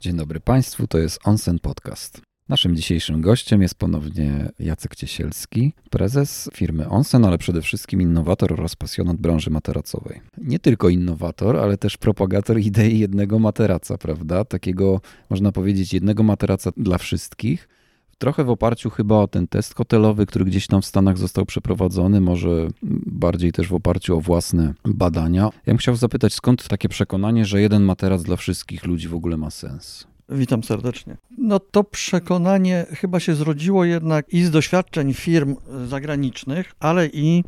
Dzień dobry Państwu, to jest Onsen Podcast. Naszym dzisiejszym gościem jest ponownie Jacek Ciesielski, prezes firmy Onsen, ale przede wszystkim innowator oraz pasjonat branży materacowej. Nie tylko innowator, ale też propagator idei jednego materaca, prawda? Takiego, można powiedzieć, jednego materaca dla wszystkich. Trochę w oparciu chyba o ten test hotelowy, który gdzieś tam w Stanach został przeprowadzony, może bardziej też w oparciu o własne badania. Ja bym chciał zapytać, skąd takie przekonanie, że jeden materac dla wszystkich ludzi w ogóle ma sens? Witam serdecznie. No to przekonanie chyba się zrodziło jednak i z doświadczeń firm zagranicznych, ale i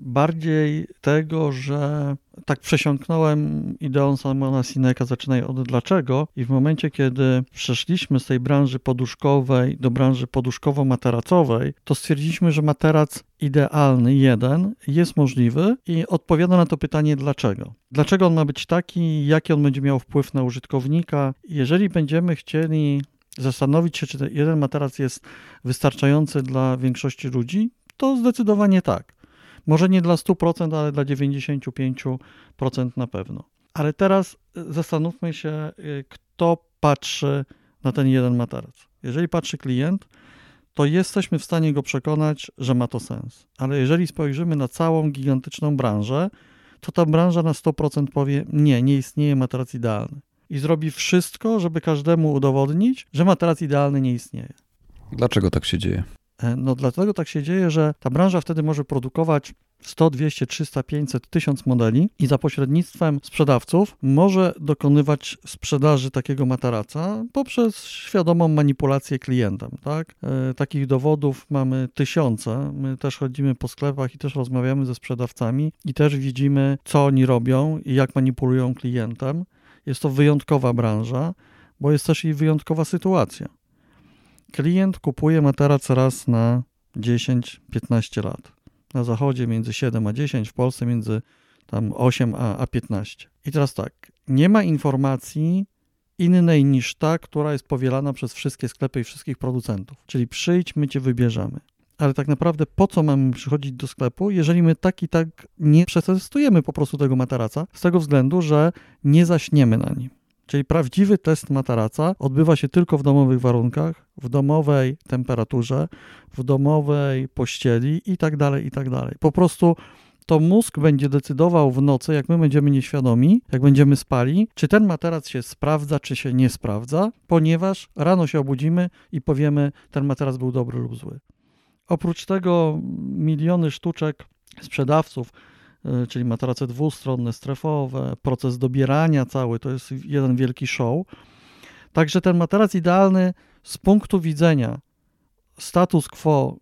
bardziej tego, że tak przesiąknąłem ideą Simona Sineka, zaczynaj od dlaczego, i w momencie, kiedy przeszliśmy z tej branży poduszkowej do branży poduszkowo-materacowej, to stwierdziliśmy, że materac idealny, jeden, jest możliwy i odpowiada na to pytanie dlaczego. Dlaczego on ma być taki, jaki on będzie miał wpływ na użytkownika. Jeżeli będziemy chcieli zastanowić się, czy ten jeden materac jest wystarczający dla większości ludzi, to zdecydowanie tak. Może nie dla 100%, ale dla 95% na pewno. Ale teraz zastanówmy się, kto patrzy na ten jeden materac. Jeżeli patrzy klient, to jesteśmy w stanie go przekonać, że ma to sens. Ale jeżeli spojrzymy na całą gigantyczną branżę, to ta branża na 100% powie, nie istnieje materac idealny. I zrobi wszystko, żeby każdemu udowodnić, że materac idealny nie istnieje. Dlaczego tak się dzieje? No dlatego tak się dzieje, że ta branża wtedy może produkować 100, 200, 300, 500, 1000 modeli i za pośrednictwem sprzedawców może dokonywać sprzedaży takiego materaca poprzez świadomą manipulację klientem, tak? Takich dowodów mamy tysiące. My też chodzimy po sklepach i też rozmawiamy ze sprzedawcami i też widzimy, co oni robią i jak manipulują klientem. Jest to wyjątkowa branża, bo jest też i wyjątkowa sytuacja. Klient kupuje materac raz na 10-15 lat. Na zachodzie między 7 a 10, w Polsce między tam 8 a 15. I teraz tak, nie ma informacji innej niż ta, która jest powielana przez wszystkie sklepy i wszystkich producentów. Czyli przyjdź, my cię wybierzemy. Ale tak naprawdę po co mamy przychodzić do sklepu, jeżeli my tak i tak nie przetestujemy po prostu tego materaca, z tego względu, że nie zaśniemy na nim. Czyli prawdziwy test materaca odbywa się tylko w domowych warunkach, w domowej temperaturze, w domowej pościeli i tak dalej, i tak dalej. Po prostu to mózg będzie decydował w nocy, jak my będziemy nieświadomi, jak będziemy spali, czy ten materac się sprawdza, czy się nie sprawdza, ponieważ rano się obudzimy i powiemy, ten materac był dobry lub zły. Oprócz tego miliony sztuczek sprzedawców, czyli materace dwustronne, strefowe, proces dobierania cały, to jest jeden wielki show. Także ten materac idealny z punktu widzenia status quo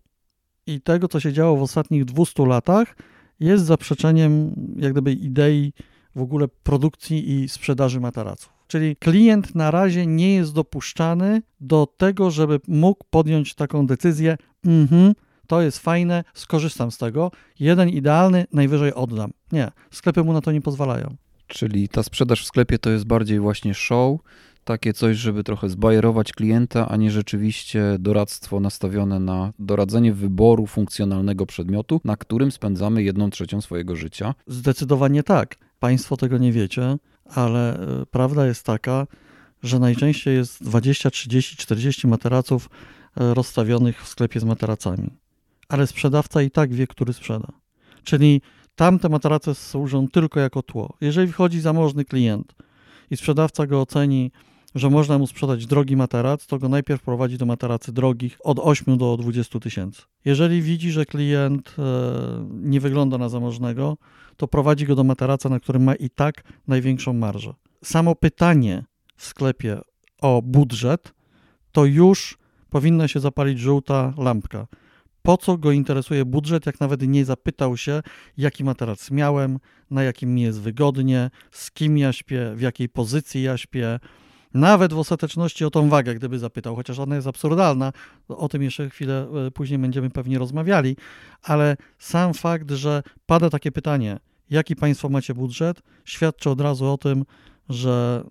i tego, co się działo w ostatnich 200 latach, jest zaprzeczeniem jak gdyby idei w ogóle produkcji i sprzedaży materaców. Czyli klient na razie nie jest dopuszczany do tego, żeby mógł podjąć taką decyzję, to jest fajne, skorzystam z tego. Jeden idealny, najwyżej oddam. Nie, sklepy mu na to nie pozwalają. Czyli ta sprzedaż w sklepie to jest bardziej właśnie show, takie coś, żeby trochę zbajerować klienta, a nie rzeczywiście doradztwo nastawione na doradzenie wyboru funkcjonalnego przedmiotu, na którym spędzamy 1/3 swojego życia. Zdecydowanie tak. Państwo tego nie wiecie, ale prawda jest taka, że najczęściej jest 20, 30, 40 materaców rozstawionych w sklepie z materacami. Ale sprzedawca i tak wie, który sprzeda. Czyli tamte materace służą tylko jako tło. Jeżeli wchodzi zamożny klient i sprzedawca go oceni, że można mu sprzedać drogi materac, to go najpierw prowadzi do materacy drogich od 8 do 20 tysięcy. Jeżeli widzi, że klient nie wygląda na zamożnego, to prowadzi go do materaca, na którym ma i tak największą marżę. Samo pytanie w sklepie o budżet, to już powinna się zapalić żółta lampka. Po co go interesuje budżet, jak nawet nie zapytał się, jaki materac miałem, na jakim mi jest wygodnie, z kim ja śpię, w jakiej pozycji ja śpię. Nawet w ostateczności o tą wagę, gdyby zapytał, chociaż ona jest absurdalna. O tym jeszcze chwilę później będziemy pewnie rozmawiali, ale sam fakt, że pada takie pytanie, jaki państwo macie budżet, świadczy od razu o tym, że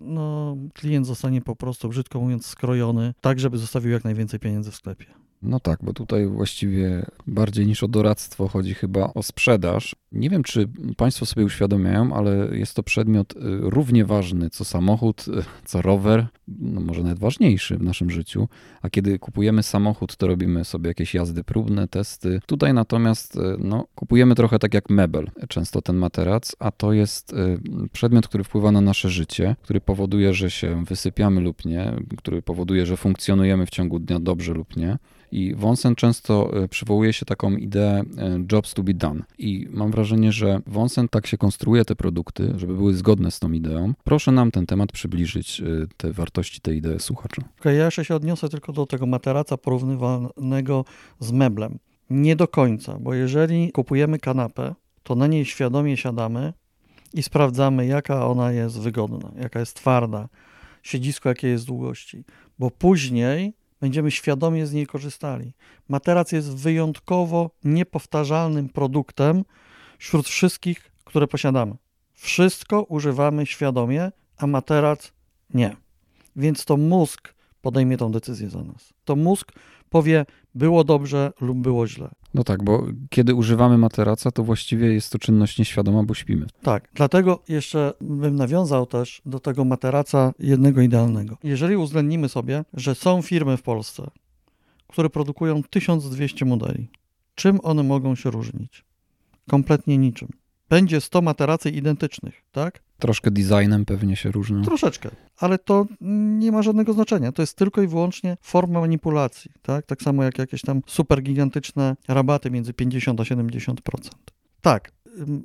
klient zostanie po prostu, brzydko mówiąc, skrojony tak, żeby zostawił jak najwięcej pieniędzy w sklepie. No tak, bo tutaj właściwie bardziej niż o doradztwo chodzi chyba o sprzedaż. Nie wiem, czy Państwo sobie uświadamiają, ale jest to przedmiot równie ważny co samochód, co rower, no może nawet ważniejszy w naszym życiu. A kiedy kupujemy samochód, to robimy sobie jakieś jazdy próbne, testy. Tutaj natomiast no, kupujemy trochę tak jak mebel, często ten materac, a to jest przedmiot, który wpływa na nasze życie, który powoduje, że się wysypiamy lub nie, który powoduje, że funkcjonujemy w ciągu dnia dobrze lub nie. I Onsen często przywołuje się taką ideę Jobs to be done. I mam wrażenie, że Onsen tak się konstruuje te produkty, żeby były zgodne z tą ideą. Proszę nam ten temat przybliżyć, te wartości, te idee słuchaczy. Okay, ja jeszcze się odniosę tylko do tego materaca porównywanego z meblem. Nie do końca, bo jeżeli kupujemy kanapę, to na niej świadomie siadamy i sprawdzamy, jaka ona jest wygodna, jaka jest twarda, siedzisko jakiej jest długości, bo później będziemy świadomie z niej korzystali. Materac jest wyjątkowo niepowtarzalnym produktem wśród wszystkich, które posiadamy. Wszystko używamy świadomie, a materac nie. Więc to mózg podejmie tą decyzję za nas. To mózg powie, było dobrze lub było źle. No tak, bo kiedy używamy materaca, to właściwie jest to czynność nieświadoma, bo śpimy. Tak, dlatego jeszcze bym nawiązał też do tego materaca jednego idealnego. Jeżeli uwzględnimy sobie, że są firmy w Polsce, które produkują 1200 modeli, czym one mogą się różnić? Kompletnie niczym. Będzie 100 materacy identycznych, tak? Troszkę designem pewnie się różnią. Troszeczkę, ale to nie ma żadnego znaczenia. To jest tylko i wyłącznie forma manipulacji, tak? Tak samo jak jakieś tam supergigantyczne rabaty między 50 a 70%. Tak,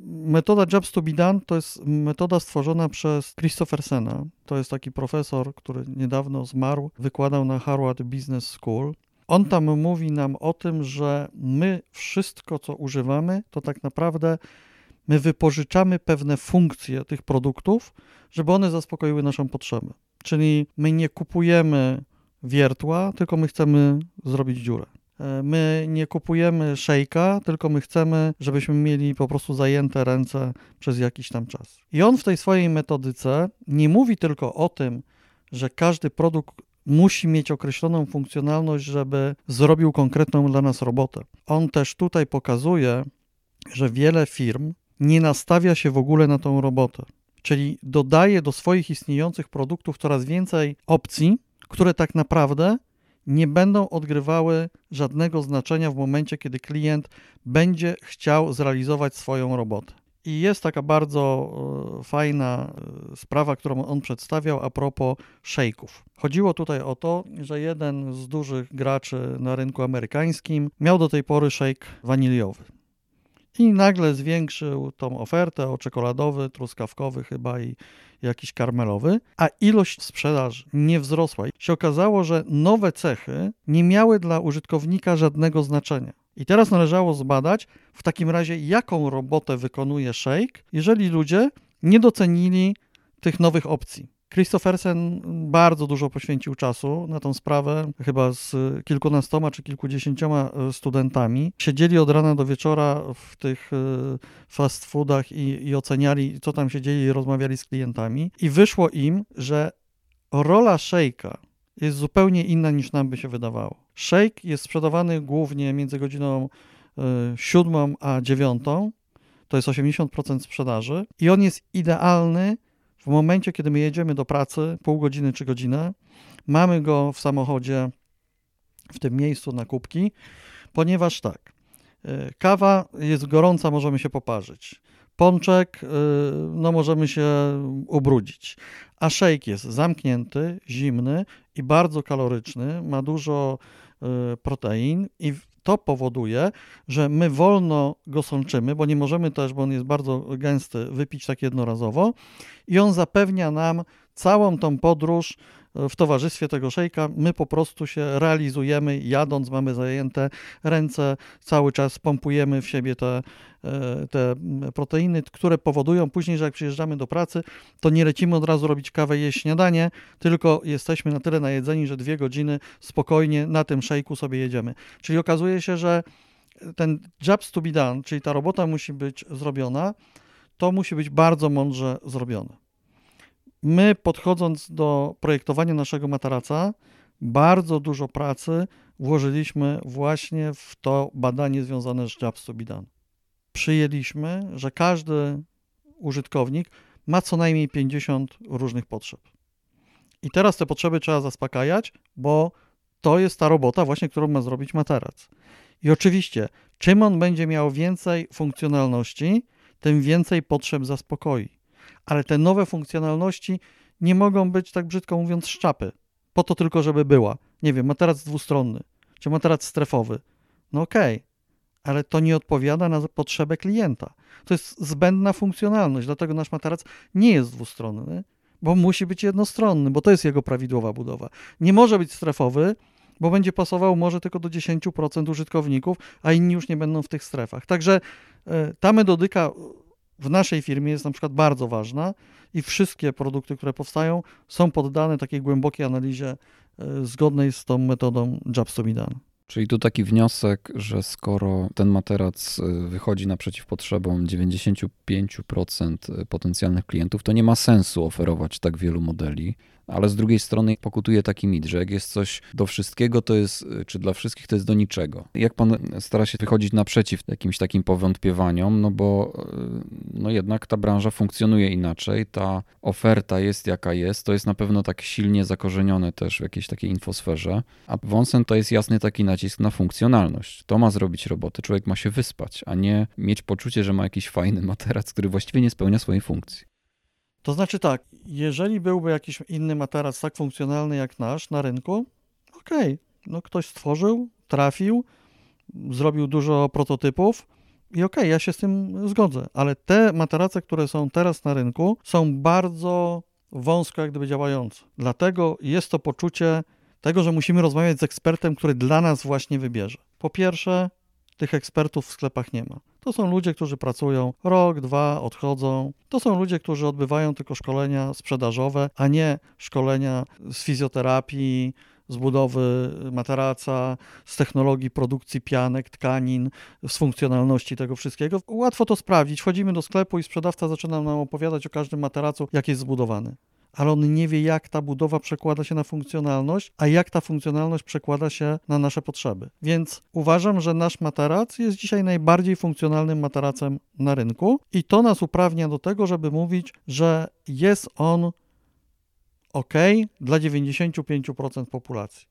metoda Jobs to be done to jest metoda stworzona przez Christensena. To jest taki profesor, który niedawno zmarł, wykładał na Harvard Business School. On tam mówi nam o tym, że my wszystko, co używamy, to tak naprawdę my wypożyczamy pewne funkcje tych produktów, żeby one zaspokoiły naszą potrzebę. Czyli my nie kupujemy wiertła, tylko my chcemy zrobić dziurę. My nie kupujemy szejka, tylko my chcemy, żebyśmy mieli po prostu zajęte ręce przez jakiś tam czas. I on w tej swojej metodyce nie mówi tylko o tym, że każdy produkt musi mieć określoną funkcjonalność, żeby zrobił konkretną dla nas robotę. On też tutaj pokazuje, że wiele firm nie nastawia się w ogóle na tą robotę. Czyli dodaje do swoich istniejących produktów coraz więcej opcji, które tak naprawdę nie będą odgrywały żadnego znaczenia w momencie, kiedy klient będzie chciał zrealizować swoją robotę. I jest taka bardzo fajna sprawa, którą on przedstawiał a propos szejków. Chodziło tutaj o to, że jeden z dużych graczy na rynku amerykańskim miał do tej pory szejk waniliowy. I nagle zwiększył tą ofertę o czekoladowy, truskawkowy chyba i jakiś karmelowy, a ilość sprzedaży nie wzrosła. Się okazało, że nowe cechy nie miały dla użytkownika żadnego znaczenia. I teraz należało zbadać w takim razie, jaką robotę wykonuje szejk, jeżeli ludzie nie docenili tych nowych opcji. Christensen bardzo dużo poświęcił czasu na tą sprawę, chyba z kilkunastoma czy kilkudziesięcioma studentami. Siedzieli od rana do wieczora w tych fast foodach i oceniali, co tam się dzieje i rozmawiali z klientami. I wyszło im, że rola szejka jest zupełnie inna niż nam by się wydawało. Szejk jest sprzedawany głównie między godziną 7 a 9, to jest 80% sprzedaży i on jest idealny w momencie, kiedy my jedziemy do pracy, pół godziny czy godzinę, mamy go w samochodzie, w tym miejscu na kubki, ponieważ tak, kawa jest gorąca, możemy się poparzyć, pączek, no możemy się ubrudzić, a szejk jest zamknięty, zimny i bardzo kaloryczny, ma dużo protein i to powoduje, że my wolno go sączymy, bo nie możemy też, bo on jest bardzo gęsty, wypić tak jednorazowo i on zapewnia nam całą tą podróż w towarzystwie tego szejka. My po prostu się realizujemy, jadąc mamy zajęte ręce, cały czas pompujemy w siebie te proteiny, które powodują później, że jak przyjeżdżamy do pracy, to nie lecimy od razu robić kawę, jeść śniadanie, tylko jesteśmy na tyle najedzeni, że 2 godziny spokojnie na tym szejku sobie jedziemy. Czyli okazuje się, że ten jobs to be done, czyli ta robota musi być zrobiona, to musi być bardzo mądrze zrobione. My, podchodząc do projektowania naszego materaca, bardzo dużo pracy włożyliśmy właśnie w to badanie związane z Jobs to be done. przyjęliśmy, że każdy użytkownik ma co najmniej 50 różnych potrzeb. I teraz te potrzeby trzeba zaspokajać, bo to jest ta robota właśnie, którą ma zrobić materac. I oczywiście, czym on będzie miał więcej funkcjonalności, tym więcej potrzeb zaspokoi. Ale te nowe funkcjonalności nie mogą być, tak brzydko mówiąc, szczapy. Po to tylko, żeby była. Nie wiem, materac dwustronny, czy materac strefowy. No okej, ale to nie odpowiada na potrzebę klienta. To jest zbędna funkcjonalność, dlatego nasz materac nie jest dwustronny, bo musi być jednostronny, bo to jest jego prawidłowa budowa. Nie może być strefowy, bo będzie pasował może tylko do 10% użytkowników, a inni już nie będą w tych strefach. Także ta metodyka w naszej firmie jest na przykład bardzo ważna i wszystkie produkty, które powstają, są poddane takiej głębokiej analizie zgodnej z tą metodą Jobs to be done. Czyli tu taki wniosek, że skoro ten materac wychodzi naprzeciw potrzebom 95% potencjalnych klientów, to nie ma sensu oferować tak wielu modeli, ale z drugiej strony pokutuje taki mit, że jak jest coś do wszystkiego, to jest, czy dla wszystkich, to jest do niczego. Jak pan stara się wychodzić naprzeciw jakimś takim powątpiewaniom, no bo jednak ta branża funkcjonuje inaczej, ta oferta jest jaka jest, to jest na pewno tak silnie zakorzenione też w jakiejś takiej infosferze, a w Onsen to jest jasny taki nacisk na funkcjonalność. To ma zrobić robotę, człowiek ma się wyspać, a nie mieć poczucie, że ma jakiś fajny materac, który właściwie nie spełnia swojej funkcji. To znaczy tak, jeżeli byłby jakiś inny materac tak funkcjonalny jak nasz na rynku, okej, ktoś stworzył, trafił, zrobił dużo prototypów i okej, ja się z tym zgodzę, ale te materace, które są teraz na rynku, są bardzo wąsko jak gdyby działające. Dlatego jest to poczucie tego, że musimy rozmawiać z ekspertem, który dla nas właśnie wybierze. Po pierwsze, tych ekspertów w sklepach nie ma. To są ludzie, którzy pracują rok, dwa, odchodzą. To są ludzie, którzy odbywają tylko szkolenia sprzedażowe, a nie szkolenia z fizjoterapii, z budowy materaca, z technologii produkcji pianek, tkanin, z funkcjonalności tego wszystkiego. Łatwo to sprawdzić. Wchodzimy do sklepu i sprzedawca zaczyna nam opowiadać o każdym materacu, jak jest zbudowany. Ale on nie wie, jak ta budowa przekłada się na funkcjonalność, a jak ta funkcjonalność przekłada się na nasze potrzeby. Więc uważam, że nasz materac jest dzisiaj najbardziej funkcjonalnym materacem na rynku i to nas uprawnia do tego, żeby mówić, że jest on ok dla 95% populacji.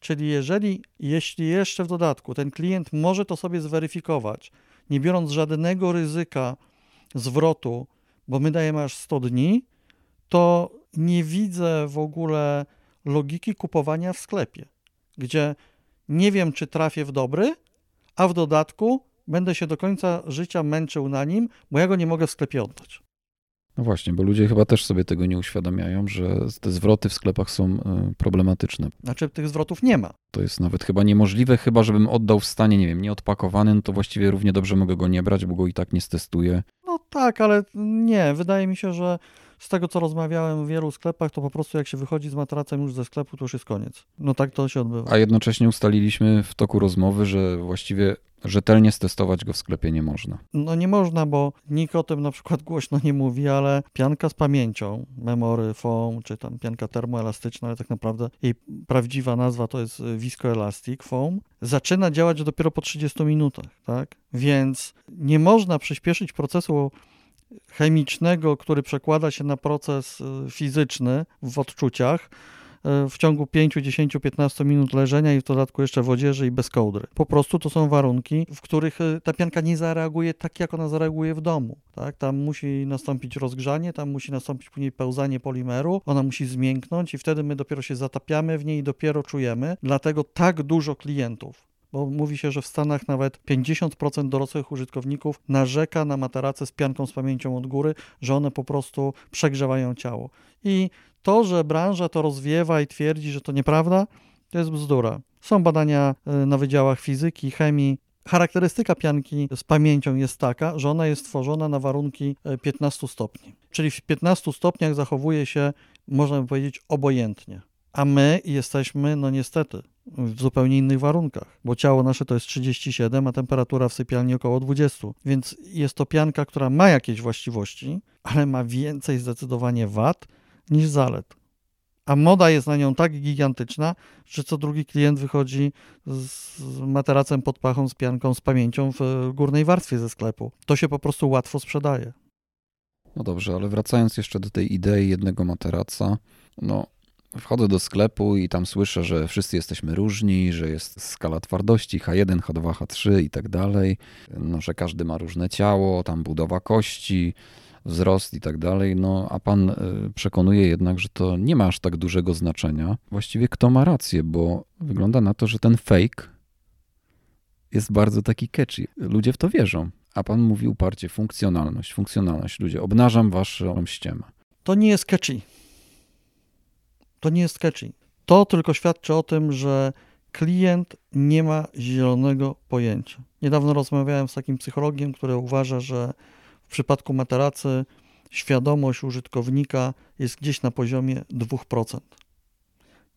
Czyli jeśli jeszcze w dodatku ten klient może to sobie zweryfikować, nie biorąc żadnego ryzyka zwrotu, bo my dajemy aż 100 dni, to nie widzę w ogóle logiki kupowania w sklepie, gdzie nie wiem, czy trafię w dobry, a w dodatku będę się do końca życia męczył na nim, bo ja go nie mogę w sklepie oddać. No właśnie, bo ludzie chyba też sobie tego nie uświadamiają, że te zwroty w sklepach są problematyczne. Znaczy tych zwrotów nie ma. To jest nawet chyba niemożliwe, chyba żebym oddał w stanie, nie wiem, nieodpakowany, no to właściwie równie dobrze mogę go nie brać, bo go i tak nie stestuję. No tak, ale nie, wydaje mi się, że z tego, co rozmawiałem w wielu sklepach, to po prostu jak się wychodzi z materacem już ze sklepu, to już jest koniec. No tak to się odbywa. A jednocześnie ustaliliśmy w toku rozmowy, że właściwie rzetelnie stestować go w sklepie nie można. No nie można, bo nikt o tym na przykład głośno nie mówi, ale pianka z pamięcią, memory foam, czy tam pianka termoelastyczna, ale tak naprawdę jej prawdziwa nazwa to jest viscoelastic foam, zaczyna działać dopiero po 30 minutach, tak? Więc nie można przyspieszyć procesu chemicznego, który przekłada się na proces fizyczny w odczuciach w ciągu 5, 10, 15 minut leżenia i w dodatku jeszcze w odzieży i bez kołdry. Po prostu to są warunki, w których ta pianka nie zareaguje tak, jak ona zareaguje w domu. Tak? Tam musi nastąpić rozgrzanie, tam musi nastąpić później pełzanie polimeru, ona musi zmięknąć i wtedy my dopiero się zatapiamy w niej i dopiero czujemy. Dlatego tak dużo klientów, bo mówi się, że w Stanach nawet 50% dorosłych użytkowników narzeka na materace z pianką z pamięcią od góry, że one po prostu przegrzewają ciało. I to, że branża to rozwiewa i twierdzi, że to nieprawda, to jest bzdura. Są badania na wydziałach fizyki, chemii. Charakterystyka pianki z pamięcią jest taka, że ona jest tworzona na warunki 15 stopni. Czyli w 15 stopniach zachowuje się, można by powiedzieć, obojętnie. A my jesteśmy, no niestety, w zupełnie innych warunkach, bo ciało nasze to jest 37, a temperatura w sypialni około 20, więc jest to pianka, która ma jakieś właściwości, ale ma więcej zdecydowanie wad niż zalet. A moda jest na nią tak gigantyczna, że co drugi klient wychodzi z materacem pod pachą, z pianką, z pamięcią w górnej warstwie ze sklepu. To się po prostu łatwo sprzedaje. No dobrze, ale wracając jeszcze do tej idei jednego materaca, no wchodzę do sklepu i tam słyszę, że wszyscy jesteśmy różni, że jest skala twardości H1, H2, H3 i tak dalej, no, że każdy ma różne ciało, tam budowa kości, wzrost i tak dalej, no a pan przekonuje jednak, że to nie ma aż tak dużego znaczenia. Właściwie kto ma rację, bo wygląda na to, że ten fake jest bardzo taki catchy. Ludzie w to wierzą, a pan mówi uparcie funkcjonalność. Ludzie, obnażam waszą ściemę. To nie jest catchy. To tylko świadczy o tym, że klient nie ma zielonego pojęcia. Niedawno rozmawiałem z takim psychologiem, który uważa, że w przypadku materacy świadomość użytkownika jest gdzieś na poziomie 2%.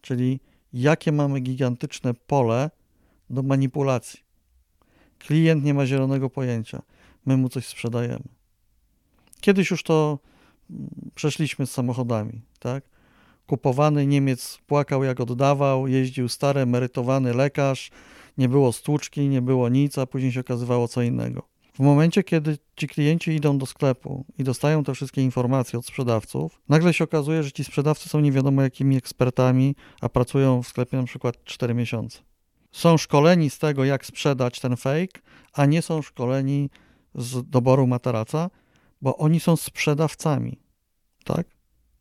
Czyli jakie mamy gigantyczne pole do manipulacji. Klient nie ma zielonego pojęcia. My mu coś sprzedajemy. Kiedyś już to przeszliśmy z samochodami, tak? Kupowany Niemiec płakał jak oddawał, jeździł stary, emerytowany lekarz, nie było stłuczki, nie było nic, a później się okazywało co innego. W momencie, kiedy ci klienci idą do sklepu i dostają te wszystkie informacje od sprzedawców, nagle się okazuje, że ci sprzedawcy są nie wiadomo jakimi ekspertami, a pracują w sklepie na przykład 4 miesiące. Są szkoleni z tego, jak sprzedać ten fake, a nie są szkoleni z doboru materaca, bo oni są sprzedawcami, tak?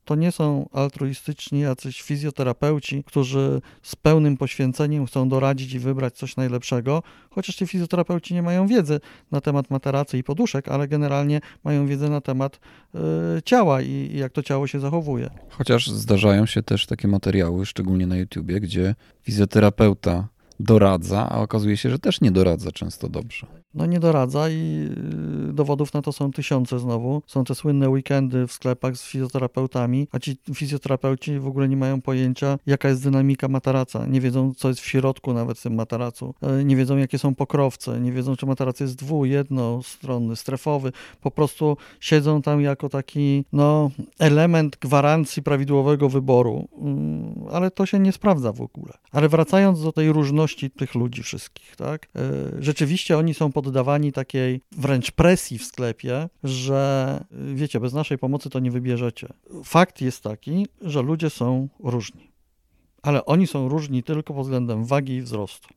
To nie są altruistyczni jacyś fizjoterapeuci, którzy z pełnym poświęceniem chcą doradzić i wybrać coś najlepszego, chociaż ci fizjoterapeuci nie mają wiedzy na temat materacy i poduszek, ale generalnie mają wiedzę na temat ciała i jak to ciało się zachowuje. Chociaż zdarzają się też takie materiały, szczególnie na YouTubie, gdzie fizjoterapeuta doradza, a okazuje się, że też nie doradza często dobrze. No nie doradza i dowodów na to są tysiące znowu. Są te słynne weekendy w sklepach z fizjoterapeutami, a ci fizjoterapeuci w ogóle nie mają pojęcia, jaka jest dynamika materaca. Nie wiedzą, co jest w środku nawet w tym materacu. Nie wiedzą, jakie są pokrowce. Nie wiedzą, czy materac jest jednostronny, strefowy. Po prostu siedzą tam jako taki element gwarancji prawidłowego wyboru. Ale to się nie sprawdza w ogóle. Ale wracając do tej różności tych ludzi wszystkich, tak? Rzeczywiście oni są poddawani takiej wręcz presji w sklepie, że wiecie, bez naszej pomocy to nie wybierzecie. Fakt jest taki, że ludzie są różni, ale oni są różni tylko pod względem wagi i wzrostu.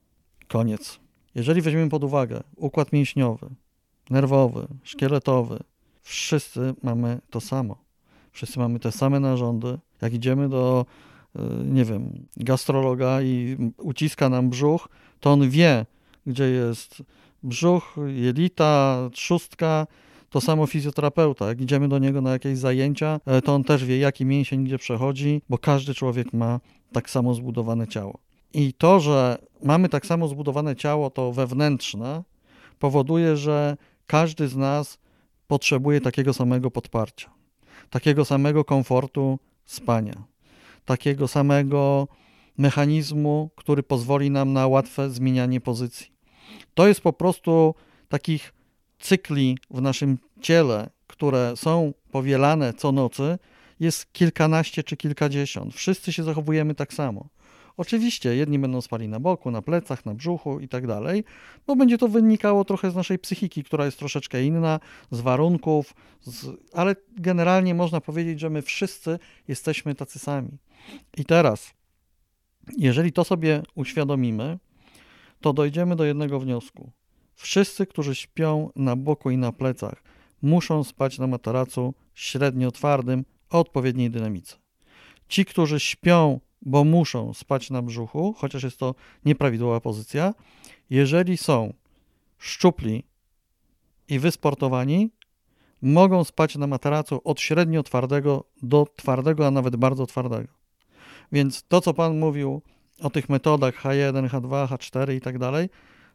Koniec. Jeżeli weźmiemy pod uwagę układ mięśniowy, nerwowy, szkieletowy, wszyscy mamy to samo. Wszyscy mamy te same narządy. Jak idziemy do, gastrologa i uciska nam brzuch, to on wie, gdzie jest brzuch, jelita, trzustka, to samo fizjoterapeuta. Jak idziemy do niego na jakieś zajęcia, to on też wie, jaki mięsień gdzie przechodzi, bo każdy człowiek ma tak samo zbudowane ciało. I to, że mamy tak samo zbudowane ciało, to wewnętrzne, powoduje, że każdy z nas potrzebuje takiego samego podparcia, takiego samego komfortu spania, takiego samego mechanizmu, który pozwoli nam na łatwe zmienianie pozycji. To jest po prostu takich cykli w naszym ciele, które są powielane co nocy, jest kilkanaście czy kilkadziesiąt. Wszyscy się zachowujemy tak samo. Oczywiście jedni będą spali na boku, na plecach, na brzuchu i tak dalej, bo będzie to wynikało trochę z naszej psychiki, która jest troszeczkę inna, z warunków, ale generalnie można powiedzieć, że my wszyscy jesteśmy tacy sami. I teraz, jeżeli to sobie uświadomimy, to dojdziemy do jednego wniosku. Wszyscy, którzy śpią na boku i na plecach, muszą spać na materacu średnio twardym o odpowiedniej dynamice. Ci, którzy śpią, bo muszą spać na brzuchu, chociaż jest to nieprawidłowa pozycja, jeżeli są szczupli i wysportowani, mogą spać na materacu od średnio twardego do twardego, a nawet bardzo twardego. Więc to, co Pan mówił o tych metodach H1, H2, H4 i tak dalej,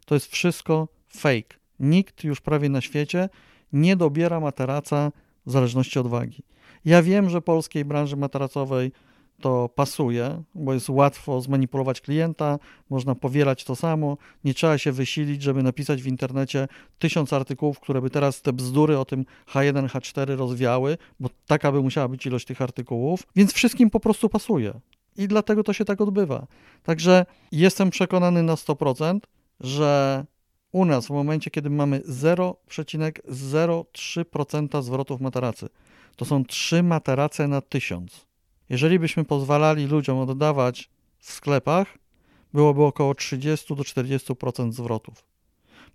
to jest wszystko fake. Nikt już prawie na świecie nie dobiera materaca w zależności od wagi. Ja wiem, że polskiej branży materacowej to pasuje, bo jest łatwo zmanipulować klienta, można powielać to samo, nie trzeba się wysilić, żeby napisać w internecie 1000 artykułów, które by teraz te bzdury o tym H1, H4 rozwiały, bo taka by musiała być ilość tych artykułów, więc wszystkim po prostu pasuje i dlatego to się tak odbywa. Także jestem przekonany na 100%, że u nas w momencie, kiedy mamy 0,03% zwrotów materacy, to są 3 materace na 1000. Jeżeli byśmy pozwalali ludziom oddawać w sklepach, byłoby około 30 do 40% zwrotów,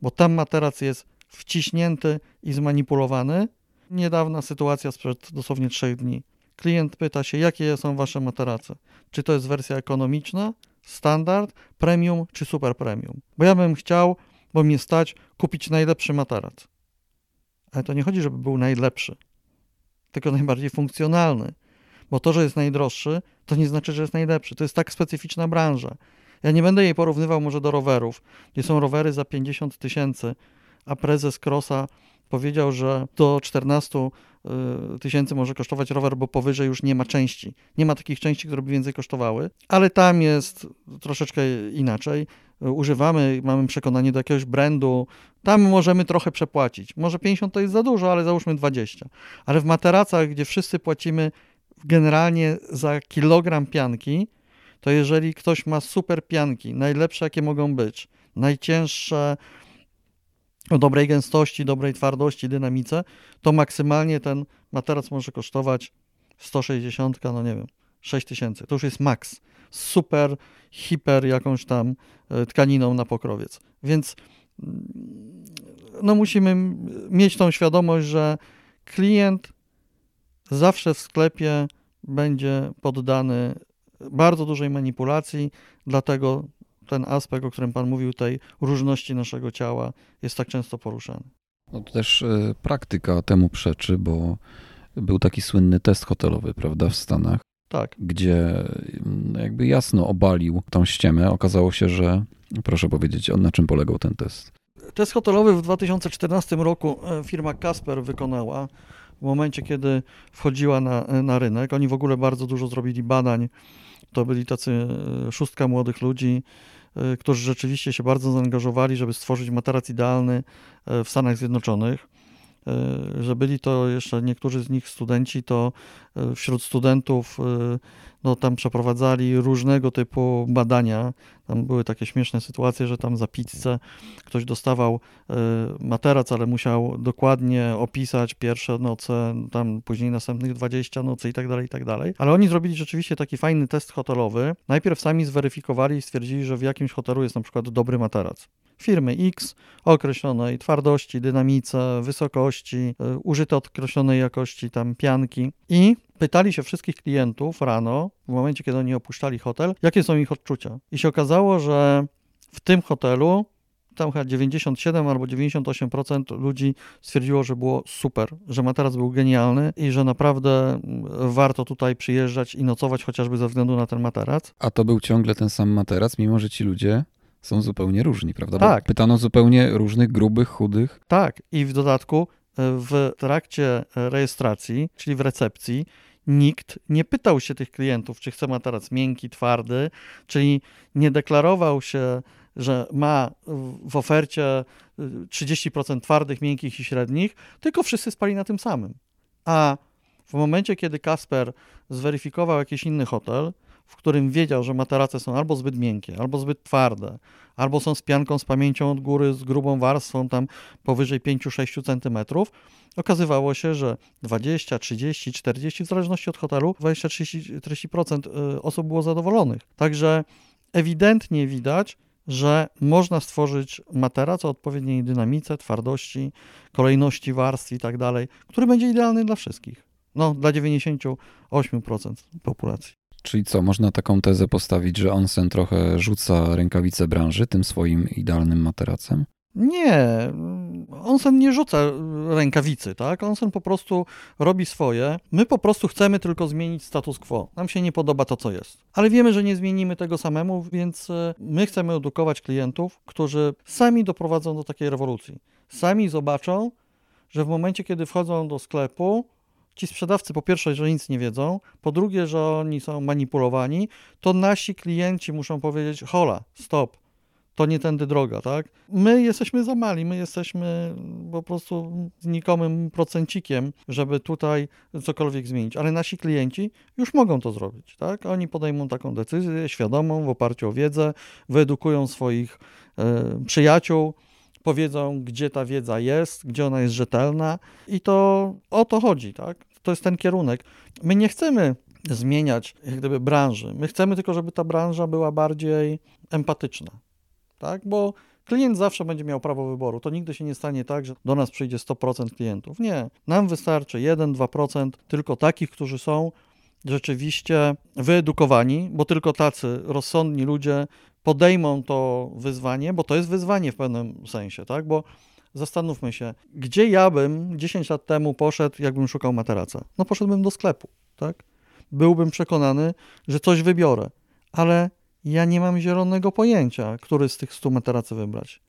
bo tam materac jest wciśnięty i zmanipulowany. Niedawna sytuacja sprzed dosłownie 3 dni. Klient pyta się, jakie są wasze materace? Czy to jest wersja ekonomiczna, standard, premium czy super premium? Bo ja bym chciał, bo mnie stać, kupić najlepszy materac. Ale to nie chodzi, żeby był najlepszy, tylko najbardziej funkcjonalny. Bo to, że jest najdroższy, to nie znaczy, że jest najlepszy. To jest tak specyficzna branża. Ja nie będę jej porównywał może do rowerów, gdzie są rowery za 50 000, a prezes Crossa powiedział, że do 14 000 może kosztować rower, bo powyżej już nie ma części. Nie ma takich części, które by więcej kosztowały, ale tam jest troszeczkę inaczej. Używamy, mamy przekonanie do jakiegoś brandu, tam możemy trochę przepłacić. Może 50 to jest za dużo, ale załóżmy 20. Ale w materacach, gdzie wszyscy płacimy generalnie za kilogram pianki, to jeżeli ktoś ma super pianki, najlepsze jakie mogą być, najcięższe, o dobrej gęstości, dobrej twardości, dynamice, to maksymalnie ten materac może kosztować 160, 6 000. To już jest maks. Super, hiper jakąś tam tkaniną na pokrowiec. Więc no musimy mieć tą świadomość, że klient zawsze w sklepie będzie poddany bardzo dużej manipulacji, dlatego ten aspekt, o którym Pan mówił, tej różności naszego ciała jest tak często poruszany. No to też praktyka temu przeczy, bo był taki słynny test hotelowy, prawda, w Stanach, tak, gdzie jakby jasno obalił tą ściemę. Okazało się, że, proszę powiedzieć, na czym polegał ten test? Test hotelowy w 2014 roku firma Casper wykonała. W momencie, kiedy wchodziła na rynek, oni w ogóle bardzo dużo zrobili badań. To byli tacy 6 młodych ludzi, którzy rzeczywiście się bardzo zaangażowali, żeby stworzyć materac idealny w Stanach Zjednoczonych. Że byli to jeszcze niektórzy z nich studenci, to wśród studentów no, tam przeprowadzali różnego typu badania. Tam były takie śmieszne sytuacje, że tam za pizzę ktoś dostawał materac, ale musiał dokładnie opisać pierwsze noce, tam później następnych 20 nocy i tak dalej, i tak dalej. Ale oni zrobili rzeczywiście taki fajny test hotelowy. Najpierw sami zweryfikowali i stwierdzili, że w jakimś hotelu jest na przykład dobry materac. Firmy X o określonej twardości, dynamice, wysokości, użyte określonej jakości tam pianki i pytali się wszystkich klientów rano, w momencie kiedy oni opuszczali hotel, jakie są ich odczucia. I się okazało, że w tym hotelu tam chyba 97 albo 98% ludzi stwierdziło, że było super, że materac był genialny i że naprawdę warto tutaj przyjeżdżać i nocować chociażby ze względu na ten materac. A to był ciągle ten sam materac, mimo że ci ludzie są zupełnie różni, prawda? Tak. Bo pytano zupełnie różnych, grubych, chudych. Tak. I w dodatku w trakcie rejestracji, czyli w recepcji, nikt nie pytał się tych klientów, czy chce materac miękki, twardy, czyli nie deklarował się, że ma w ofercie 30% twardych, miękkich i średnich, tylko wszyscy spali na tym samym. A w momencie, kiedy Casper zweryfikował jakiś inny hotel, w którym wiedział, że materace są albo zbyt miękkie, albo zbyt twarde, albo są z pianką, z pamięcią od góry, z grubą warstwą tam powyżej 5-6 cm, okazywało się, że 20, 30, 40, w zależności od hotelu, 20-30% osób było zadowolonych. Także ewidentnie widać, że można stworzyć materac o odpowiedniej dynamice, twardości, kolejności warstw i tak dalej, który będzie idealny dla wszystkich, no dla 98% populacji. Czyli co, można taką tezę postawić, że Onsen trochę rzuca rękawice branży tym swoim idealnym materacem? Nie, Onsen nie rzuca rękawicy, tak? Onsen po prostu robi swoje. My po prostu chcemy tylko zmienić status quo. Nam się nie podoba to, co jest. Ale wiemy, że nie zmienimy tego samemu, więc my chcemy edukować klientów, którzy sami doprowadzą do takiej rewolucji. Sami zobaczą, że w momencie, kiedy wchodzą do sklepu, ci sprzedawcy po pierwsze, że nic nie wiedzą, po drugie, że oni są manipulowani, to nasi klienci muszą powiedzieć hola, stop, to nie tędy droga, tak? My jesteśmy za mali, my jesteśmy po prostu znikomym procencikiem, żeby tutaj cokolwiek zmienić, ale nasi klienci już mogą to zrobić, tak? Oni podejmą taką decyzję świadomą, w oparciu o wiedzę, wyedukują swoich przyjaciół, powiedzą, gdzie ta wiedza jest, gdzie ona jest rzetelna i to o to chodzi, tak? To jest ten kierunek. My nie chcemy zmieniać jak gdyby branży, my chcemy tylko, żeby ta branża była bardziej empatyczna, tak? Bo klient zawsze będzie miał prawo wyboru, to nigdy się nie stanie tak, że do nas przyjdzie 100% klientów. Nie, nam wystarczy 1-2% tylko takich, którzy są rzeczywiście wyedukowani, bo tylko tacy rozsądni ludzie podejmą to wyzwanie, bo to jest wyzwanie w pewnym sensie, tak? Bo zastanówmy się, gdzie ja bym 10 lat temu poszedł, jakbym szukał materaca? No poszedłbym do sklepu, tak? Byłbym przekonany, że coś wybiorę, ale ja nie mam zielonego pojęcia, który z tych 100 materacy wybrać.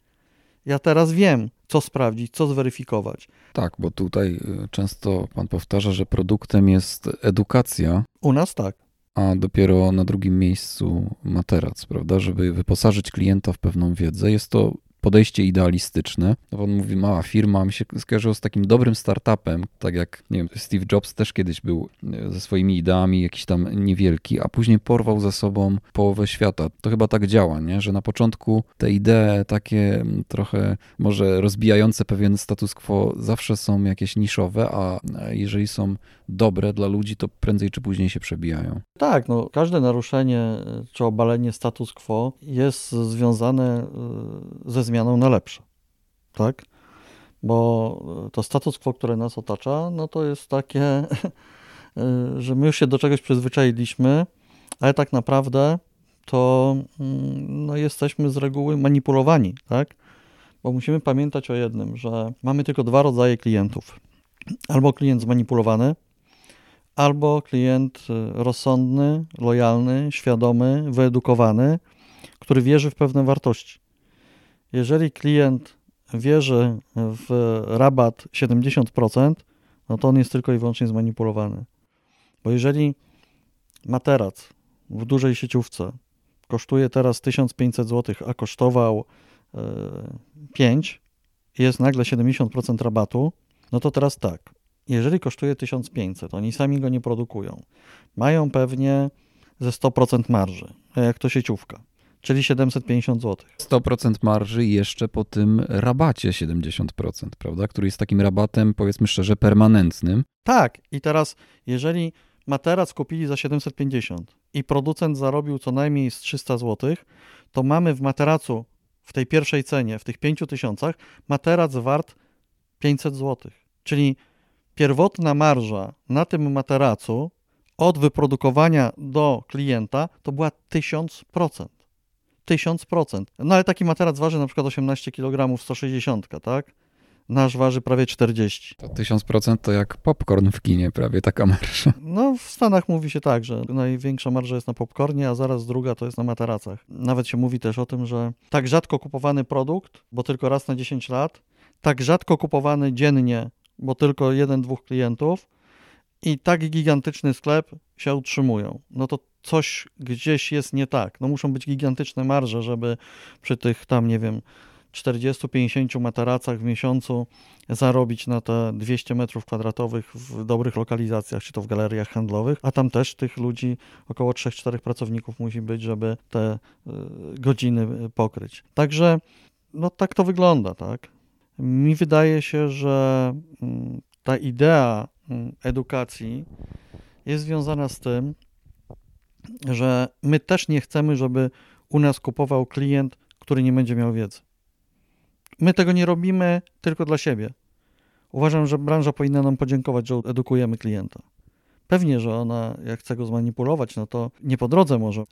Ja teraz wiem, co sprawdzić, co zweryfikować. Tak, bo tutaj często pan powtarza, że produktem jest edukacja. U nas tak. A dopiero na drugim miejscu materac, prawda? Żeby wyposażyć klienta w pewną wiedzę. Jest to podejście idealistyczne. On mówi, mała firma, mi się skojarzyło z takim dobrym startupem, tak jak, nie wiem, Steve Jobs też kiedyś był ze swoimi ideami jakiś tam niewielki, a później porwał za sobą połowę świata. To chyba tak działa, nie? Że na początku te idee takie trochę może rozbijające pewien status quo zawsze są jakieś niszowe, a jeżeli są dobre dla ludzi, to prędzej czy później się przebijają. Tak, no każde naruszenie czy obalenie status quo jest związane ze zmianą na lepsze, tak? Bo to status quo, które nas otacza, no to jest takie, że my już się do czegoś przyzwyczailiśmy, ale tak naprawdę to no, jesteśmy z reguły manipulowani, tak? Bo musimy pamiętać o jednym, że mamy tylko 2 rodzaje klientów. Albo klient zmanipulowany, albo klient rozsądny, lojalny, świadomy, wyedukowany, który wierzy w pewne wartości. Jeżeli klient wierzy w rabat 70%, no to on jest tylko i wyłącznie zmanipulowany. Bo jeżeli materac w dużej sieciówce kosztuje teraz 1500 zł, a kosztował 5 i jest nagle 70% rabatu, no to teraz tak, jeżeli kosztuje 1500, oni sami go nie produkują, mają pewnie ze 100% marży, jak to sieciówka. Czyli 750 zł. 100% marży jeszcze po tym rabacie 70%, prawda? Który jest takim rabatem, powiedzmy szczerze, permanentnym. Tak. I teraz, jeżeli materac kupili za 750 i producent zarobił co najmniej z 300 zł, to mamy w materacu, w tej pierwszej cenie, w tych 5000, materac wart 500 zł. Czyli pierwotna marża na tym materacu od wyprodukowania do klienta to była 1000%. 1000%. No ale taki materac waży na przykład 18 kg 160, tak? Nasz waży prawie 40. To 1000% to jak popcorn w kinie prawie taka marsza. No w Stanach mówi się tak, że największa marża jest na popcornie, a zaraz druga to jest na materacach. Nawet się mówi też o tym, że tak rzadko kupowany produkt, bo tylko raz na 10 lat, tak rzadko kupowany dziennie, bo tylko 1-2 klientów i tak gigantyczny sklep się utrzymują. No to coś gdzieś jest nie tak. No muszą być gigantyczne marże, żeby przy tych tam, nie wiem, 40-50 materacach w miesiącu zarobić na te 200 metrów kwadratowych w dobrych lokalizacjach, czy to w galeriach handlowych, a tam też tych ludzi około 3-4 pracowników musi być, żeby te godziny pokryć. Także no tak to wygląda, tak? Mi wydaje się, że ta idea edukacji jest związana z tym, że my też nie chcemy, żeby u nas kupował klient, który nie będzie miał wiedzy. My tego nie robimy tylko dla siebie. Uważam, że branża powinna nam podziękować, że edukujemy klienta. Pewnie, że ona, jak chce go zmanipulować, no to nie po drodze może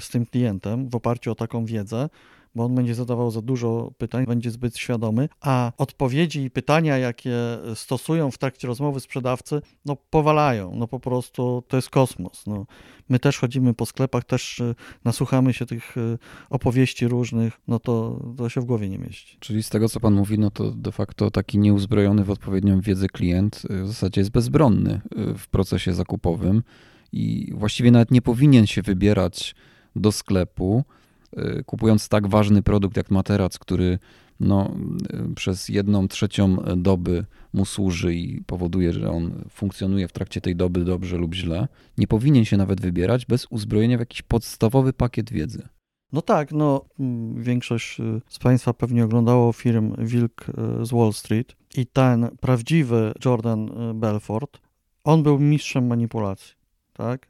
z tym klientem w oparciu o taką wiedzę, bo on będzie zadawał za dużo pytań, będzie zbyt świadomy, a odpowiedzi i pytania, jakie stosują w trakcie rozmowy sprzedawcy, no powalają, no po prostu to jest kosmos. No. My też chodzimy po sklepach, też nasłuchamy się tych opowieści różnych, no to się w głowie nie mieści. Czyli z tego, co pan mówi, no to de facto taki nieuzbrojony w odpowiednią wiedzę klient w zasadzie jest bezbronny w procesie zakupowym i właściwie nawet nie powinien się wybierać do sklepu, kupując tak ważny produkt jak materac, który no, przez 1/3 doby mu służy i powoduje, że on funkcjonuje w trakcie tej doby dobrze lub źle. Nie powinien się nawet wybierać bez uzbrojenia w jakiś podstawowy pakiet wiedzy. No tak, no większość z Państwa pewnie oglądało film Wilk z Wall Street i ten prawdziwy Jordan Belfort, on był mistrzem manipulacji, tak?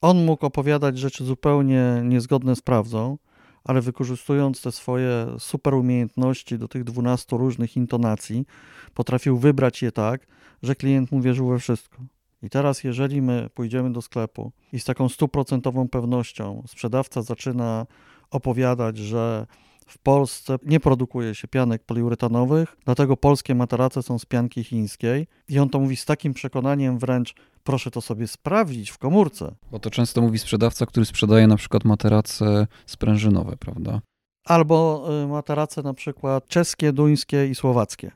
On mógł opowiadać rzeczy zupełnie niezgodne z prawdą, ale wykorzystując te swoje super umiejętności do tych 12 różnych intonacji, potrafił wybrać je tak, że klient mu wierzył we wszystko. I teraz jeżeli my pójdziemy do sklepu i z taką 100% pewnością sprzedawca zaczyna opowiadać, że w Polsce nie produkuje się pianek poliuretanowych, dlatego polskie materace są z pianki chińskiej i on to mówi z takim przekonaniem wręcz, proszę to sobie sprawdzić w komórce. Bo to często mówi sprzedawca, który sprzedaje na przykład materace sprężynowe, prawda? Albo materace na przykład czeskie, duńskie i słowackie.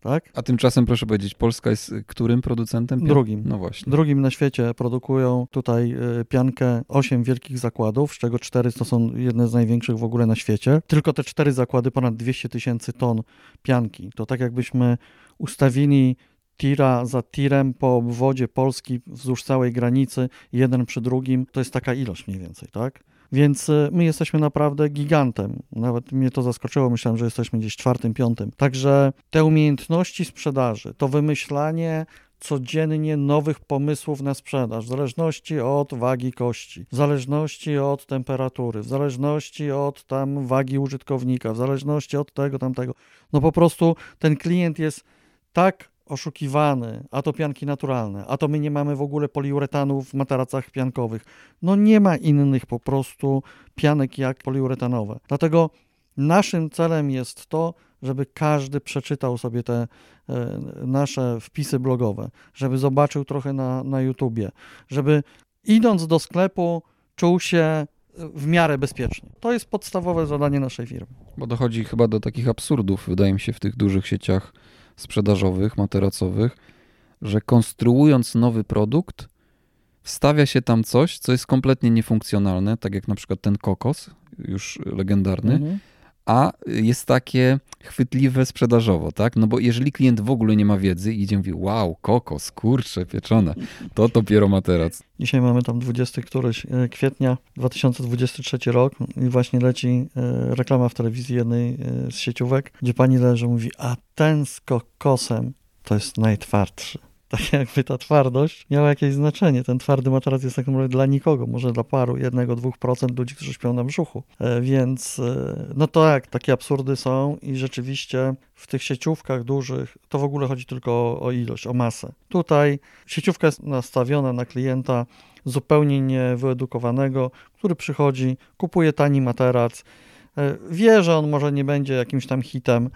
Tak? A tymczasem proszę powiedzieć, Polska jest którym producentem pianki? Drugim. No właśnie. Drugim na świecie produkują tutaj piankę 8 wielkich zakładów, z czego 4 to są jedne z największych w ogóle na świecie. Tylko te 4 zakłady ponad 200 000 ton pianki. To tak jakbyśmy ustawili tira za tirem po obwodzie Polski wzdłuż całej granicy, jeden przy drugim, to jest taka ilość mniej więcej, tak? Więc my jesteśmy naprawdę gigantem. Nawet mnie to zaskoczyło, myślałem, że jesteśmy gdzieś 4., 5. Także te umiejętności sprzedaży, to wymyślanie codziennie nowych pomysłów na sprzedaż, w zależności od wagi kości, w zależności od temperatury, w zależności od tam wagi użytkownika, w zależności od tego, tamtego. No po prostu ten klient jest tak oszukiwany, a to pianki naturalne, a to my nie mamy w ogóle poliuretanu w materacach piankowych. No nie ma innych po prostu pianek jak poliuretanowe. Dlatego naszym celem jest to, żeby każdy przeczytał sobie te nasze wpisy blogowe, żeby zobaczył trochę na YouTubie, żeby idąc do sklepu czuł się w miarę bezpiecznie. To jest podstawowe zadanie naszej firmy. Bo dochodzi chyba do takich absurdów, wydaje mi się, w tych dużych sieciach sprzedażowych, materacowych, że konstruując nowy produkt, wstawia się tam coś, co jest kompletnie niefunkcjonalne, tak jak na przykład ten kokos, już legendarny, a jest takie chwytliwe sprzedażowo, tak? No bo jeżeli klient w ogóle nie ma wiedzy i idzie mówi, wow, kokos, kurczę, pieczone, to dopiero materac. Dzisiaj mamy tam 20 któryś kwietnia, 2023 rok i właśnie leci reklama w telewizji jednej z sieciówek, gdzie pani leży mówi, a ten z kokosem to jest najtwardszy. Tak jakby ta twardość miała jakieś znaczenie. Ten twardy materac jest tak naprawdę dla nikogo, może dla paru, 1-2% ludzi, którzy śpią na brzuchu. Więc no to tak, takie absurdy są i rzeczywiście w tych sieciówkach dużych to w ogóle chodzi tylko o ilość, o masę. Tutaj sieciówka jest nastawiona na klienta zupełnie niewyedukowanego, który przychodzi, kupuje tani materac, wie, że on może nie będzie jakimś tam hitem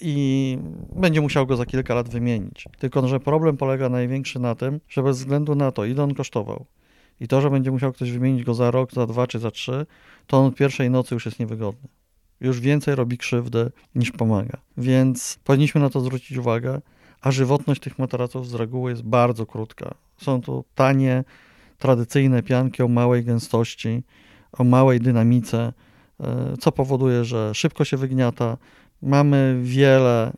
i będzie musiał go za kilka lat wymienić. Tylko że problem polega największy na tym, że bez względu na to, ile on kosztował i to, że będzie musiał ktoś wymienić go za rok, za 2 czy za 3, to on od pierwszej nocy już jest niewygodny. Już więcej robi krzywdy niż pomaga. Więc powinniśmy na to zwrócić uwagę, a żywotność tych materaców z reguły jest bardzo krótka. Są to tanie, tradycyjne pianki o małej gęstości, o małej dynamice, co powoduje, że szybko się wygniata. Mamy wiele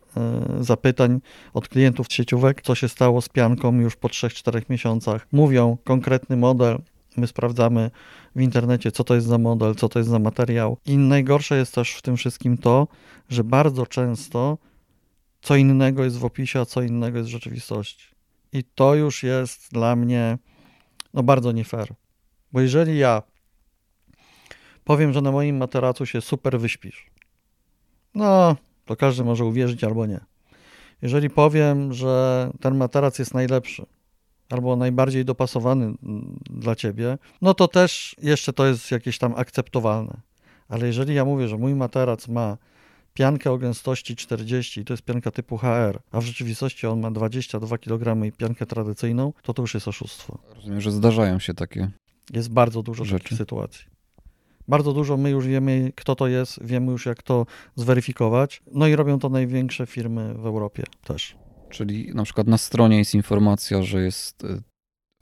zapytań od klientów sieciówek, co się stało z pianką już po 3-4 miesiącach. Mówią konkretny model, my sprawdzamy w internecie, co to jest za model, co to jest za materiał. I najgorsze jest też w tym wszystkim to, że bardzo często co innego jest w opisie, a co innego jest w rzeczywistości. I to już jest dla mnie no, bardzo nie fair. Bo jeżeli ja powiem, że na moim materacu się super wyśpisz. No, to każdy może uwierzyć albo nie. Jeżeli powiem, że ten materac jest najlepszy albo najbardziej dopasowany dla ciebie, no to też jeszcze to jest jakieś tam akceptowalne. Ale jeżeli ja mówię, że mój materac ma piankę o gęstości 40 i to jest pianka typu HR, a w rzeczywistości on ma 22 kg i piankę tradycyjną, to już jest oszustwo. Rozumiem, że zdarzają się takie. Jest bardzo dużo takich sytuacji. Bardzo dużo, my już wiemy, kto to jest, wiemy już, jak to zweryfikować. No i robią to największe firmy w Europie też. Czyli na przykład na stronie jest informacja, że jest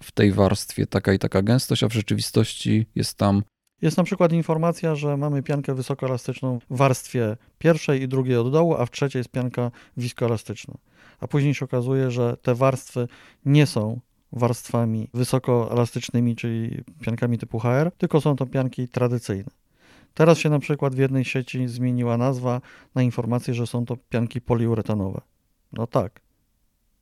w tej warstwie taka i taka gęstość, a w rzeczywistości jest tam... Jest na przykład informacja, że mamy piankę wysokoelastyczną w warstwie pierwszej i drugiej od dołu, a w trzeciej jest pianka wiskoelastyczna. A później się okazuje, że te warstwy nie są warstwami wysokoelastycznymi, czyli piankami typu HR, tylko są to pianki tradycyjne. Teraz się na przykład w jednej sieci zmieniła nazwa na informację, że są to pianki poliuretanowe. No tak,